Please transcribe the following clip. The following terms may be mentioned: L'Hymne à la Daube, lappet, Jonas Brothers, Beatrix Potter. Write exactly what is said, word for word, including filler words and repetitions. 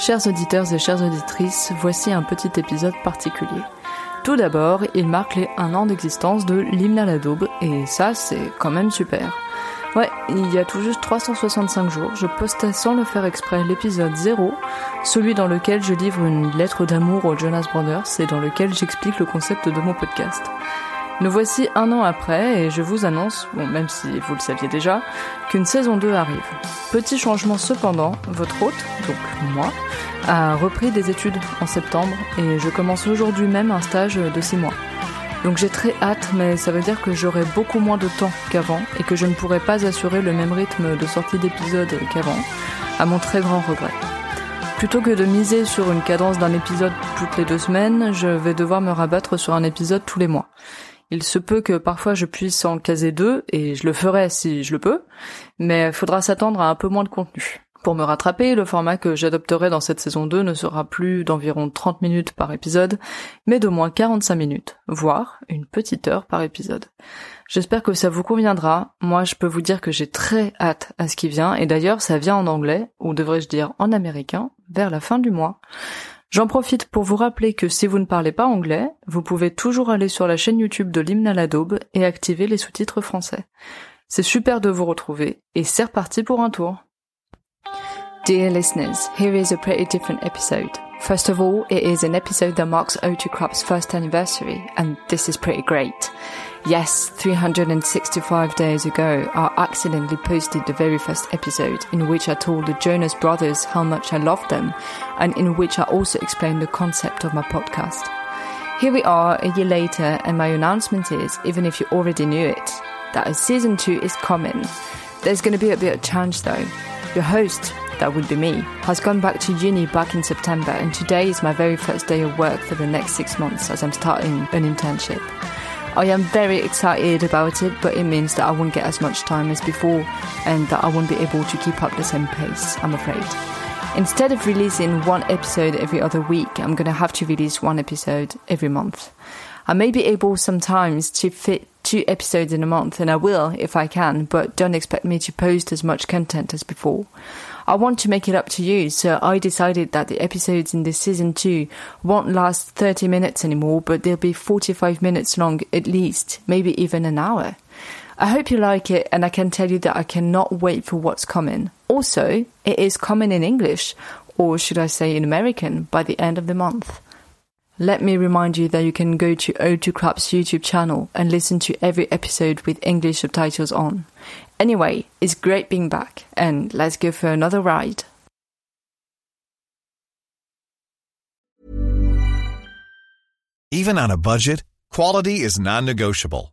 Chers auditeurs et chères auditrices, voici un petit épisode particulier. Tout d'abord, il marque les un an d'existence de l'hymne à la Daube, et ça, c'est quand même super. Ouais, il y a tout juste trois cent soixante-cinq jours, je postais sans le faire exprès l'épisode zéro, celui dans lequel je livre une lettre d'amour aux Jonas Brothers et dans lequel j'explique le concept de mon podcast. Nous voici un an après et je vous annonce, bon même si vous le saviez déjà, qu'une saison deux arrive. Petit changement cependant, votre hôte, donc moi, a repris des études en septembre et je commence aujourd'hui même un stage de six mois. Donc j'ai très hâte, mais ça veut dire que j'aurai beaucoup moins de temps qu'avant et que je ne pourrai pas assurer le même rythme de sortie d'épisodes qu'avant, à mon très grand regret. Plutôt que de miser sur une cadence d'un épisode toutes les deux semaines, je vais devoir me rabattre sur un épisode tous les mois. Il se peut que parfois je puisse en caser deux, et je le ferai si je le peux, mais faudra s'attendre à un peu moins de contenu. Pour me rattraper, le format que j'adopterai dans cette saison deux ne sera plus d'environ trente minutes par épisode, mais d'au moins quarante-cinq minutes, voire une petite heure par épisode. J'espère que ça vous conviendra. Moi, je peux vous dire que j'ai très hâte à ce qui vient, et d'ailleurs, ça vient en anglais, ou devrais-je dire en américain, vers la fin du mois. J'en profite pour vous rappeler que si vous ne parlez pas anglais, vous pouvez toujours aller sur la chaîne YouTube de l'hymne à la Daube et activer les sous-titres français. C'est super de vous retrouver, et c'est reparti pour un tour. Dear listeners, here is a pretty different episode. First of all, it is an episode that marks Ode to Crap's first anniversary, and this is pretty great. Yes, three hundred sixty-five days ago, I accidentally posted the very first episode in which I told the Jonas Brothers how much I loved them, and in which I also explained the concept of my podcast. Here we are, a year later, and my announcement is, even if you already knew it, that a season two is coming. There's going to be a bit of change though. Your host, that would be me, has gone back to uni back in September, and today is my very first day of work for the next six months as I'm starting an internship. I am very excited about it, but it means that I won't get as much time as before and that I won't be able to keep up the same pace, I'm afraid. Instead of releasing one episode every other week, I'm going to have to release one episode every month. I may be able sometimes to fit two episodes in a month, and I will if I can, but don't expect me to post as much content as before. I want to make it up to you, so I decided that the episodes in this season two won't last thirty minutes anymore, but they'll be forty-five minutes long at least, maybe even an hour. I hope you like it, and I can tell you that I cannot wait for what's coming. Also, it is coming in English, or should I say in American, by the end of the month. Let me remind you that you can go to Ode to Crap's YouTube channel and listen to every episode with English subtitles on. Anyway, it's great being back, and let's go for another ride. Even on a budget, quality is non-negotiable.